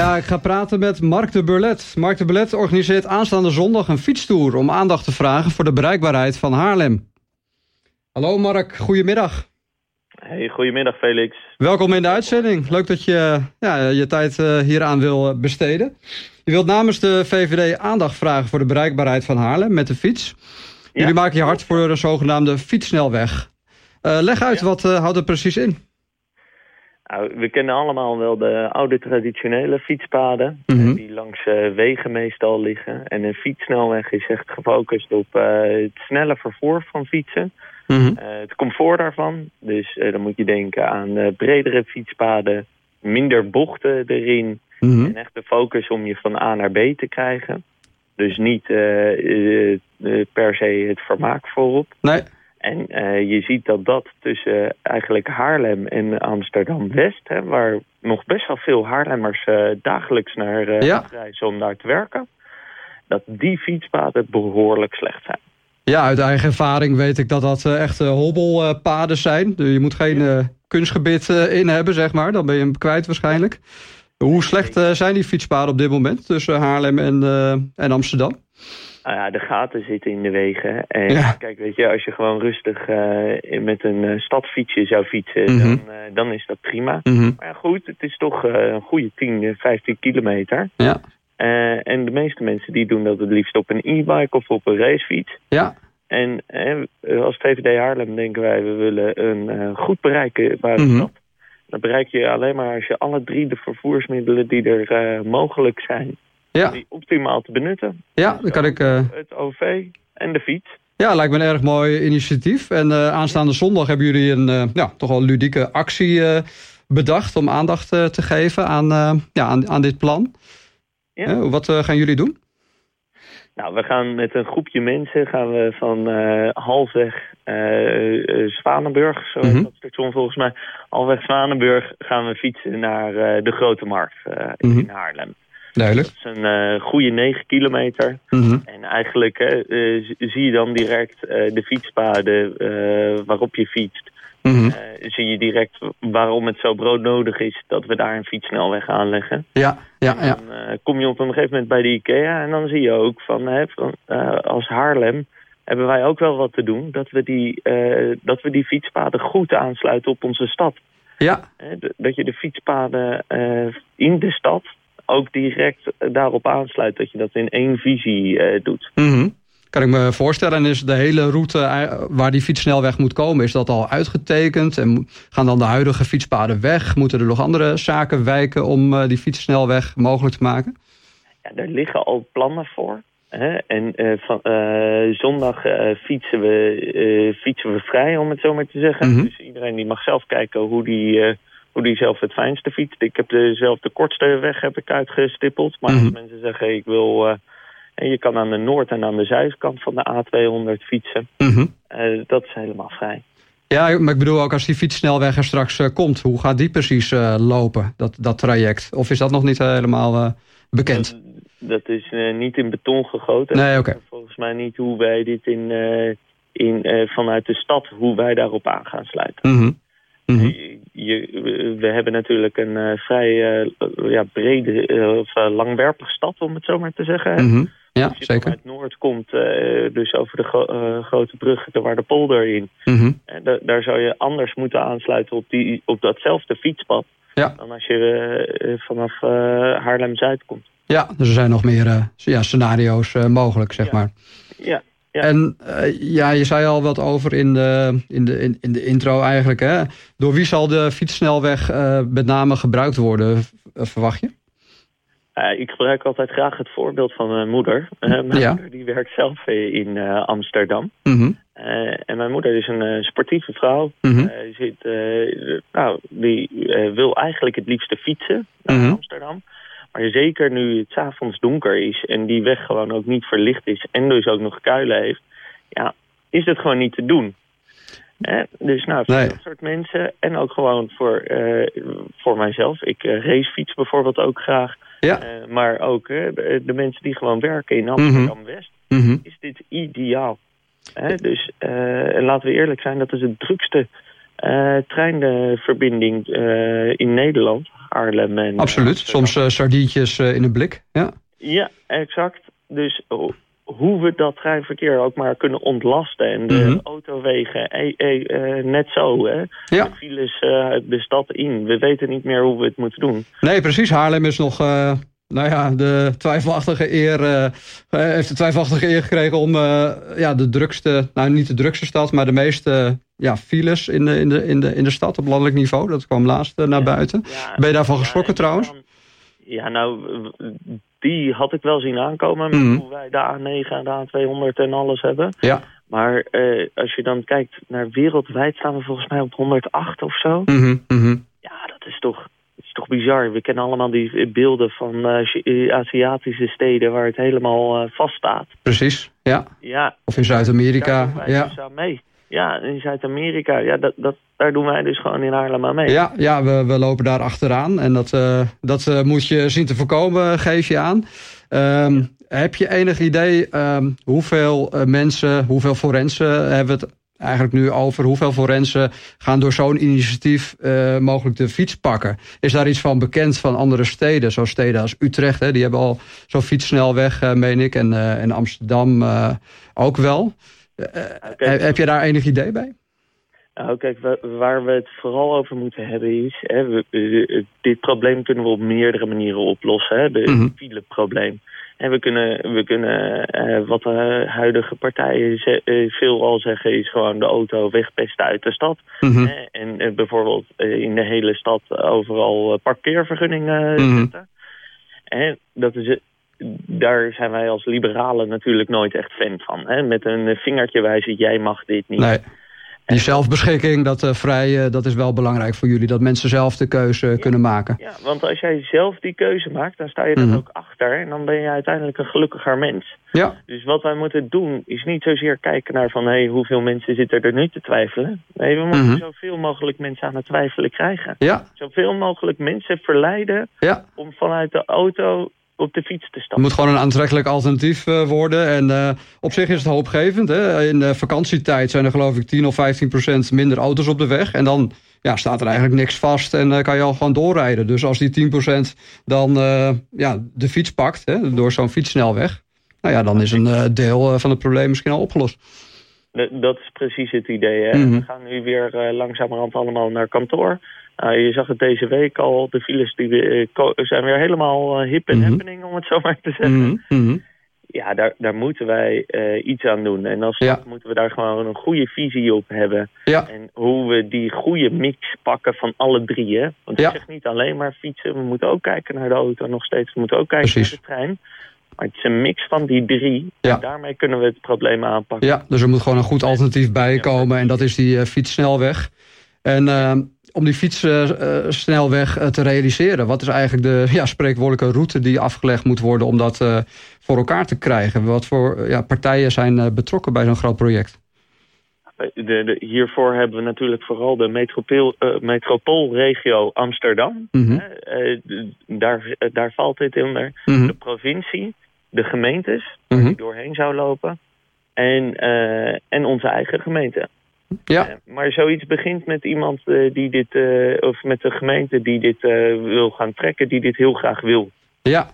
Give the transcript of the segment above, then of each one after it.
Ja, ik ga praten met Mark de Burlet. Mark de Burlet organiseert aanstaande zondag een fietstoer om aandacht te vragen voor de bereikbaarheid van Haarlem. Hallo Mark, goedemiddag. Hey, goedemiddag Felix. Welkom in de uitzending. Leuk dat je je tijd hieraan wil besteden. Je wilt namens de VVD aandacht vragen voor de bereikbaarheid van Haarlem met de fiets. Jullie maken je hart voor de zogenaamde fietssnelweg. Leg uit, wat houdt het precies in? We kennen allemaal wel de oude traditionele fietspaden, die langs wegen meestal liggen. En een fietssnelweg is echt gefocust op het snelle vervoer van fietsen, het comfort daarvan. Dus dan moet je denken aan bredere fietspaden, minder bochten erin. En echt de focus om je van A naar B te krijgen. Dus niet per se het vermaak voorop. Nee. En je ziet dat tussen eigenlijk Haarlem en Amsterdam-West, waar nog best wel veel Haarlemmers dagelijks naar reizen om daar te werken, dat die fietspaden behoorlijk slecht zijn. Ja, uit eigen ervaring weet ik dat echt hobbelpaden zijn. Je moet geen kunstgebit in hebben, zeg maar. Dan ben je hem kwijt waarschijnlijk. Hoe slecht zijn die fietspaden op dit moment tussen Haarlem en Amsterdam? Nou ja, de gaten zitten in de wegen. En kijk, weet je, als je gewoon rustig met een stadsfietsje zou fietsen, dan is dat prima. Maar goed, het is toch een goede 10, 15 kilometer. Ja. En de meeste mensen die doen dat het liefst op een e-bike of op een racefiets. Ja. En als VVD Haarlem denken wij, we willen een goed bereikbare stad. Dat bereik je alleen maar als je alle drie de vervoersmiddelen die er mogelijk zijn, die optimaal te benutten. Ja, dus dan kan ik het OV en de fiets. Ja, lijkt me een erg mooi initiatief. En aanstaande zondag hebben jullie een toch wel ludieke actie bedacht om aandacht te geven aan dit plan. Ja. Wat gaan jullie doen? Nou, we gaan met een groepje mensen van halfweg Zwanenburg, zo heet dat station volgens mij, halfweg Zwanenburg gaan we fietsen naar de Grote Markt in Haarlem. Duidelijk. Dat is een goede 9 kilometer. En eigenlijk zie je dan direct de fietspaden waarop je fietst. Zie je direct waarom het zo broodnodig is dat we daar een fietssnelweg aanleggen. Ja. Dan kom je op een gegeven moment bij de IKEA en dan zie je ook van als Haarlem hebben wij ook wel wat te doen dat we die fietspaden goed aansluiten op onze stad. Ja. Dat je de fietspaden in de stad ook direct daarop aansluit, dat je dat in één visie doet. Kan ik me voorstellen, en is de hele route waar die fietssnelweg moet komen, is dat al uitgetekend? En gaan dan de huidige fietspaden weg? Moeten er nog andere zaken wijken om die fietssnelweg mogelijk te maken? Ja, daar liggen al plannen voor. Hè? En zondag fietsen we vrij, om het zo maar te zeggen. Dus iedereen die mag zelf kijken hoe die zelf het fijnste fietst. Ik heb zelf de kortste weg heb ik uitgestippeld. Maar als mensen zeggen, hey, ik wil... En je kan aan de noord- en aan de zuidkant van de A200 fietsen. Dat is helemaal vrij. Ja, maar ik bedoel ook als die fietssnelweg er straks komt. Hoe gaat die precies lopen, dat traject? Of is dat nog niet helemaal bekend? Dat is niet in beton gegoten. Nee, oké. Volgens mij niet hoe wij dit in vanuit de stad, hoe wij daarop aan gaan sluiten. We hebben natuurlijk een vrij brede of langwerpige stad, om het zo maar te zeggen. Ja, als je zeker vanuit Noord komt, dus over de grote brug, waar de polder in. Daar zou je anders moeten aansluiten op datzelfde fietspad dan als je vanaf Haarlem-Zuid komt. Ja, dus er zijn nog meer scenario's mogelijk, zeg maar. Ja. Ja. En je zei al wat over in de intro eigenlijk. Hè? Door wie zal de fietssnelweg met name gebruikt worden, verwacht je? Ik gebruik altijd graag het voorbeeld van mijn moeder. Mijn moeder die werkt zelf in Amsterdam. En mijn moeder is een sportieve vrouw. Die wil eigenlijk het liefste fietsen naar Amsterdam. Maar zeker nu het 's avonds donker is en die weg gewoon ook niet verlicht is en dus ook nog kuilen heeft, is het gewoon niet te doen. Dus voor dat soort mensen en ook gewoon voor mijzelf. Ik racefiets bijvoorbeeld ook graag. Ja. Maar ook de mensen die gewoon werken in Amsterdam-West, is dit ideaal. Dus laten we eerlijk zijn, dat is het drukste treinverbinding in Nederland, Haarlem en... Absoluut, soms sardientjes in een blik, ja? Ja, exact. Dus hoe we dat treinverkeer ook maar kunnen ontlasten. En de autowegen, net zo, hè. Ja. De files de stad in. We weten niet meer hoe we het moeten doen. Nee, precies. Haarlem is nog... de twijfelachtige eer heeft de twijfelachtige eer gekregen om de drukste, nou niet de drukste stad, maar de meeste files in de stad op landelijk niveau. Dat kwam laatst naar buiten. Ja, ben je daarvan geschrokken trouwens? Die had ik wel zien aankomen met hoe wij de A9 en de A200 en alles hebben. Ja. Maar als je dan kijkt naar wereldwijd staan we volgens mij op 108 of zo. Ja, dat is toch bizar. We kennen allemaal die beelden van Aziatische steden waar het helemaal vaststaat. Precies, ja. Of in Zuid-Amerika. Ja, in Zuid-Amerika. Ja, daar doen wij dus gewoon in Haarlem aan mee. Ja, we lopen daar achteraan. En dat moet je zien te voorkomen, geef je aan. Heb je enig idee hoeveel forensen hebben we het eigenlijk nu over? Hoeveel forensen gaan door zo'n initiatief mogelijk de fiets pakken? Is daar iets van bekend van andere steden? Zoals steden als Utrecht, hè, die hebben al zo'n fietssnelweg, meen ik. En Amsterdam ook wel. Heb je daar enig idee bij? Nou, kijk, waar we het vooral over moeten hebben is... Hè, dit probleem kunnen we op meerdere manieren oplossen. Hè, het fileprobleem. En we kunnen wat de huidige partijen veelal zeggen... is gewoon de auto wegpesten uit de stad. En bijvoorbeeld in de hele stad overal parkeervergunningen zetten. En dat is... Daar zijn wij als liberalen natuurlijk nooit echt fan van. Hè? Met een vingertje wijzen, jij mag dit niet. Nee, die zelfbeschikking, dat is wel belangrijk voor jullie. Dat mensen zelf de keuze kunnen maken. Ja, want als jij zelf die keuze maakt, dan sta je er ook achter. En dan ben je uiteindelijk een gelukkiger mens. Ja. Dus wat wij moeten doen, is niet zozeer kijken naar van... hoeveel mensen zitten er nu te twijfelen? Nee, we moeten zoveel mogelijk mensen aan het twijfelen krijgen. Ja. Zoveel mogelijk mensen verleiden om vanuit de auto... op de fiets te stappen. Het moet gewoon een aantrekkelijk alternatief worden. En op zich is het hoopgevend. Hè? In de vakantietijd zijn er geloof ik 10% of 15% minder auto's op de weg. En dan staat er eigenlijk niks vast en kan je al gewoon doorrijden. Dus als die 10% dan de fiets pakt, hè, door zo'n fietssnelweg... dan is een deel van het probleem misschien al opgelost. Dat is precies het idee. Hè? We gaan nu weer langzamerhand allemaal naar kantoor... je zag het deze week al, de files die zijn weer helemaal hip en happening, om het zo maar te zeggen. Ja, daar moeten wij iets aan doen. En als dat moeten we daar gewoon een goede visie op hebben. Ja. En hoe we die goede mix pakken van alle drie. Hè? Want ik zeg niet alleen maar fietsen, we moeten ook kijken naar de auto nog steeds. We moeten ook kijken naar de trein. Maar het is een mix van die drie. Ja. En daarmee kunnen we het probleem aanpakken. Ja, dus er moet gewoon een goed alternatief bij komen. En dat is die fietssnelweg. En... om die fietssnelweg te realiseren. Wat is eigenlijk de spreekwoordelijke route die afgelegd moet worden... om dat voor elkaar te krijgen? Wat voor partijen zijn betrokken bij zo'n groot project? Hiervoor hebben we natuurlijk vooral de metropoolregio Amsterdam. Daar valt dit onder. De provincie, de gemeentes, waar die doorheen zou lopen... en onze eigen gemeente. Ja. Maar zoiets begint met iemand die dit, of met de gemeente die dit wil gaan trekken, die dit heel graag wil. Ja,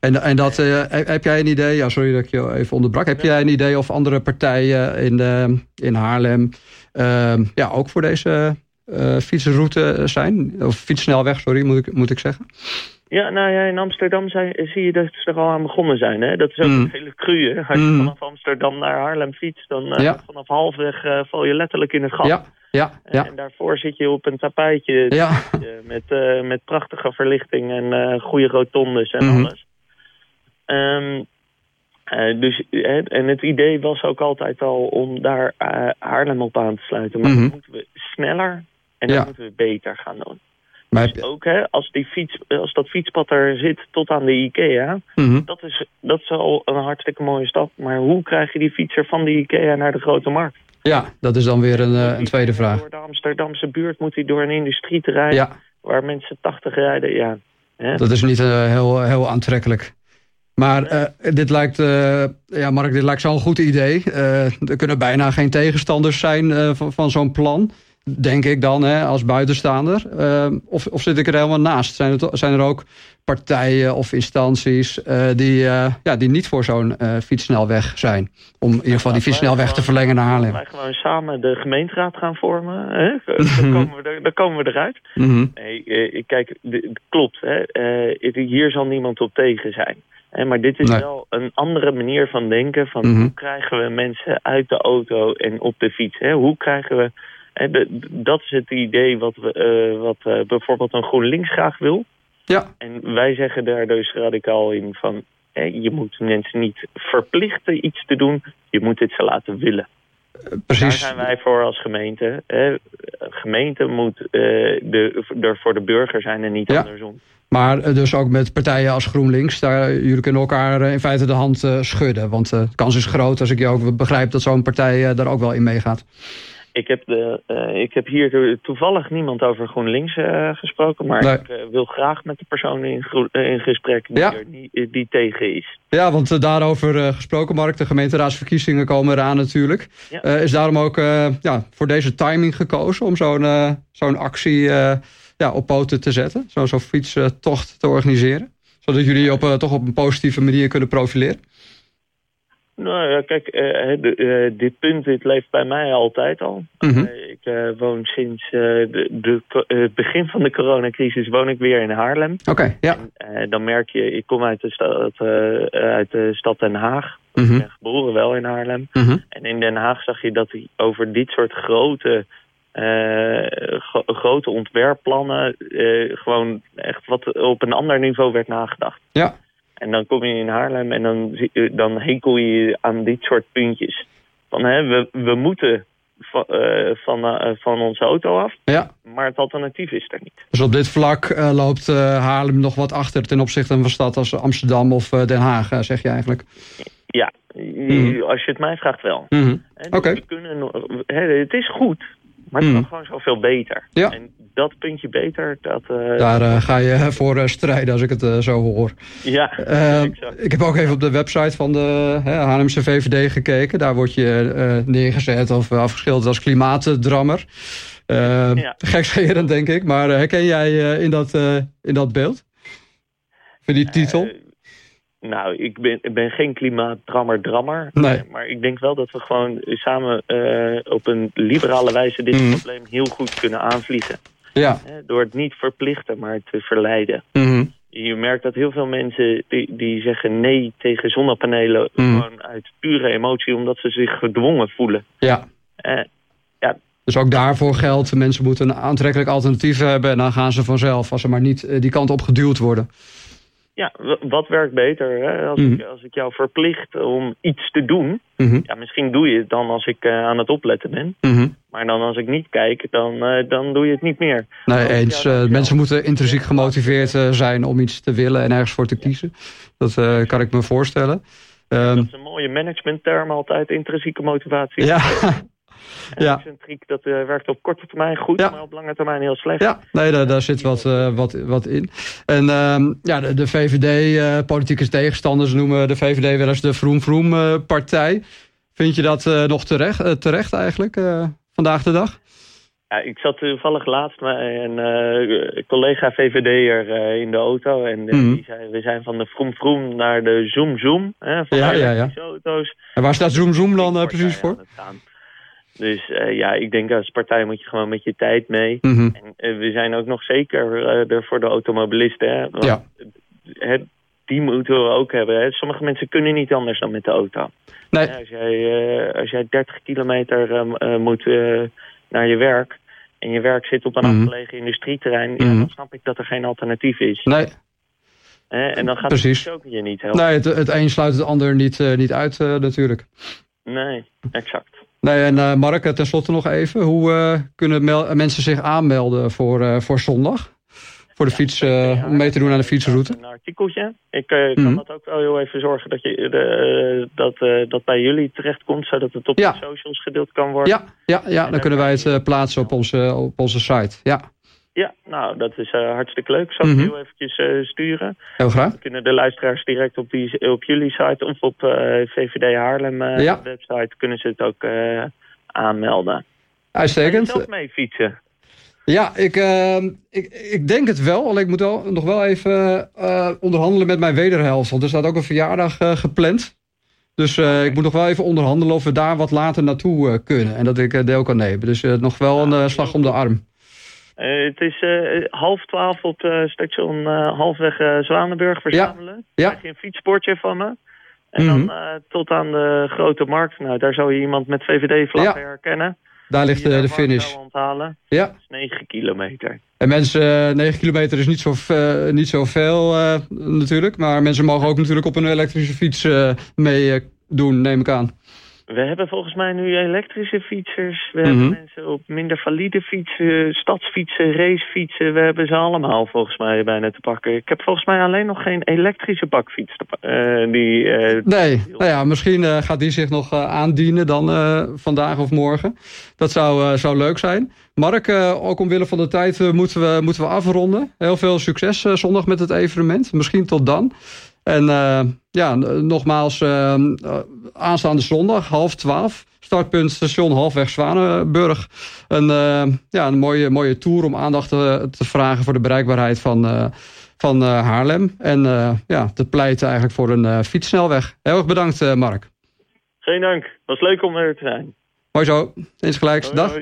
en dat heb jij een idee, sorry dat ik je even onderbrak, heb jij een idee of andere partijen in Haarlem ook voor deze fietsroute zijn? Of fietssnelweg, sorry, moet ik zeggen? Ja, in Amsterdam zie je dat ze er al aan begonnen zijn. Hè? Dat is ook een hele cru. Hè? Als je vanaf Amsterdam naar Haarlem fietst, dan vanaf halfweg val je letterlijk in het gat. Ja. En daarvoor zit je op een tapijtje met prachtige verlichting en goede rotondes en alles. En het idee was ook altijd al om daar Haarlem op aan te sluiten. Maar dat moeten we sneller en dat moeten we beter gaan doen. Maar dus ook als dat fietspad er zit tot aan de IKEA, dat is al een hartstikke mooie stap. Maar hoe krijg je die fietser van de IKEA naar de Grote Markt? Ja, dat is dan weer een tweede vraag. Door de Amsterdamse buurt moet hij door een industrieterrein waar mensen 80 rijden. Ja. Dat is niet heel, heel aantrekkelijk. Maar dit lijkt, Mark, dit lijkt zo'n goed idee. Er kunnen bijna geen tegenstanders zijn van zo'n plan. Denk ik dan, hè, als buitenstaander. Of zit ik er helemaal naast? Zijn er ook partijen of instanties die niet voor zo'n fietssnelweg zijn? Om in ieder geval die fietssnelweg te verlengen naar Haarlem. Wij gewoon samen de gemeenteraad gaan vormen. Hè? Dan komen we eruit. Mm-hmm. Nee, kijk, klopt. Hè? Hier zal niemand op tegen zijn. Maar dit is wel een andere manier van denken. Van hoe krijgen we mensen uit de auto en op de fiets? Hè? Hoe krijgen we... Dat is het idee wat bijvoorbeeld een GroenLinks graag wil. Ja. En wij zeggen daar dus radicaal in van... je moet mensen niet verplichten iets te doen. Je moet dit ze laten willen. Precies. Daar zijn wij voor als gemeente. Gemeente moet er voor de burger zijn en niet andersom. Maar dus ook met partijen als GroenLinks, jullie kunnen elkaar in feite de hand schudden. Want de kans is groot, als ik je ook begrijp, dat zo'n partij daar ook wel in meegaat. Ik heb hier toevallig niemand over GroenLinks gesproken, maar ik wil graag met de persoon in gesprek die tegen is. Ja, want daarover gesproken, Mark, de gemeenteraadsverkiezingen komen eraan natuurlijk. Ja. Is daarom ook voor deze timing gekozen om zo'n actie op poten te zetten? Zo'n fietstocht te organiseren? Zodat jullie toch op een positieve manier kunnen profileren? Nou ja, kijk, dit punt leeft bij mij altijd al. Mm-hmm. Ik woon sinds het begin van de coronacrisis woon ik weer in Haarlem. Oké, ja. En, dan merk je, ik kom uit de stad Den Haag. Mm-hmm. Ik ben geboren wel in Haarlem. Mm-hmm. En in Den Haag zag je dat over dit soort grote ontwerpplannen gewoon echt wat op een ander niveau werd nagedacht. Ja. En dan kom je in Haarlem en dan hekel je aan dit soort puntjes. Van, we moeten van onze auto af, maar het alternatief is er niet. Dus op dit vlak loopt Haarlem nog wat achter ten opzichte van een stad als Amsterdam of Den Haag, zeg je eigenlijk? Ja, als je het mij vraagt wel. Mm-hmm. Het is goed. Maar het kan gewoon zoveel beter. Ja. En dat puntje beter, dat... Daar ga je voor strijden, als ik het zo hoor. Ja, ik heb ook even op de website van de HMC VVD gekeken. Daar word je neergezet of afgeschilderd als klimaatdrammer. Gekscherend, denk ik. Maar herken jij in dat beeld? Van die titel? Nou, ik ben geen klimaatdrammer, nee. Maar ik denk wel dat we gewoon samen op een liberale wijze dit probleem heel goed kunnen aanvliegen. Ja. Door het niet verplichten, maar te verleiden. Mm-hmm. Je merkt dat heel veel mensen die zeggen nee tegen zonnepanelen gewoon uit pure emotie, omdat ze zich gedwongen voelen. Ja. Dus ook daarvoor geldt, mensen moeten een aantrekkelijk alternatief hebben en dan gaan ze vanzelf, als ze maar niet die kant op geduwd worden. Ja, wat werkt beter? Hè? Als ik jou verplicht om iets te doen... Mm-hmm. Ja, misschien doe je het dan als ik aan het opletten ben. Mm-hmm. Maar dan als ik niet kijk, dan doe je het niet meer. Nee, eens. Mensen moeten intrinsiek gemotiveerd zijn om iets te willen en ergens voor te kiezen. Dat kan ik me voorstellen. Dat is een mooie managementterm altijd, intrinsieke motivatie. Ja. Ja. Dat is een trick dat werkt op korte termijn goed, maar op lange termijn heel slecht. Ja, nee, daar zit wat in. En de VVD, politieke tegenstanders noemen de VVD wel eens de vroom-vroom-partij. Vind je dat nog terecht eigenlijk, vandaag de dag? Ja, ik zat toevallig laatst met een collega VVD'er in de auto. En die zei, we zijn van de vroom-vroom naar de zoom-zoom. De auto's. En waar staat zoom-zoom dan precies voor? Dus ik denk als partij moet je gewoon met je tijd mee. Mm-hmm. En we zijn ook nog zeker er voor de automobilisten. Hè? Want, die moeten we ook hebben. Hè? Sommige mensen kunnen niet anders dan met de auto. Nee. Als jij 30 kilometer moet naar je werk... en je werk zit op een afgelegen industrieterrein... Mm-hmm. Ja, dan snap ik dat er geen alternatief is. Nee. En dan gaat het ook je niet helpen. Nee, het een sluit het ander niet uit natuurlijk. Nee, exact. Nee, en Mark, tenslotte nog even. Hoe kunnen mensen zich aanmelden voor zondag? Voor de fiets, om mee te doen aan de fietsroute? Een artikeltje. Ik kan dat ook wel heel even zorgen dat dat bij jullie terechtkomt, zodat het op de socials gedeeld kan worden. Ja, dan kunnen wij het plaatsen op onze site. Ja. Ja, nou, dat is hartstikke leuk. Zal ik heel eventjes sturen? Heel graag. Dan kunnen de luisteraars direct op jullie site of op VVD Haarlem website kunnen ze het ook aanmelden. Uitstekend. Kan je zelf mee fietsen? Ja, ik denk het wel. Alleen ik moet nog wel even onderhandelen met mijn wederhelft. Want er staat ook een verjaardag gepland. Dus ik moet nog wel even onderhandelen of we daar wat later naartoe kunnen. En dat ik deel kan nemen. Dus nog wel een slag om de arm. Het is 11:30 op station halfweg Zwanenburg verzamelen. Ja. Krijg je een fietssportje van me. En dan tot aan de Grote Markt. Nou, daar zou je iemand met VVD-vlaggen herkennen. Daar ligt de finish. Ja. Dat is 9 kilometer. En mensen, 9 kilometer is niet zo veel natuurlijk. Maar mensen mogen ook natuurlijk op een elektrische fiets meedoen, neem ik aan. We hebben volgens mij nu elektrische fietsers. We hebben mensen op minder valide fietsen, stadsfietsen, racefietsen. We hebben ze allemaal volgens mij bijna te pakken. Ik heb volgens mij alleen nog geen elektrische bakfiets. Misschien gaat die zich nog aandienen dan vandaag of morgen. Dat zou leuk zijn. Mark, ook omwille van de tijd moeten we afronden. Heel veel succes zondag met het evenement. Misschien tot dan. En nogmaals, aanstaande zondag, 11:30, startpunt station halfweg Zwanenburg. Een mooie tour om aandacht te vragen voor de bereikbaarheid van Haarlem. En te pleiten eigenlijk voor een fietssnelweg. Heel erg bedankt, Mark. Geen dank, was leuk om er te zijn. Mooi zo, insgelijks, dag. Hoi.